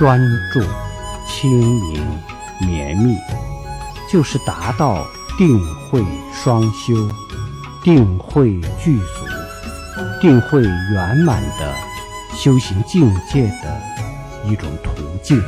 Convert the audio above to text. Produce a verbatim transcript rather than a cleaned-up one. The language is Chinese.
专注、清明、绵密，就是达到定慧双修、定慧具足、定慧圆满的修行境界的一种途径。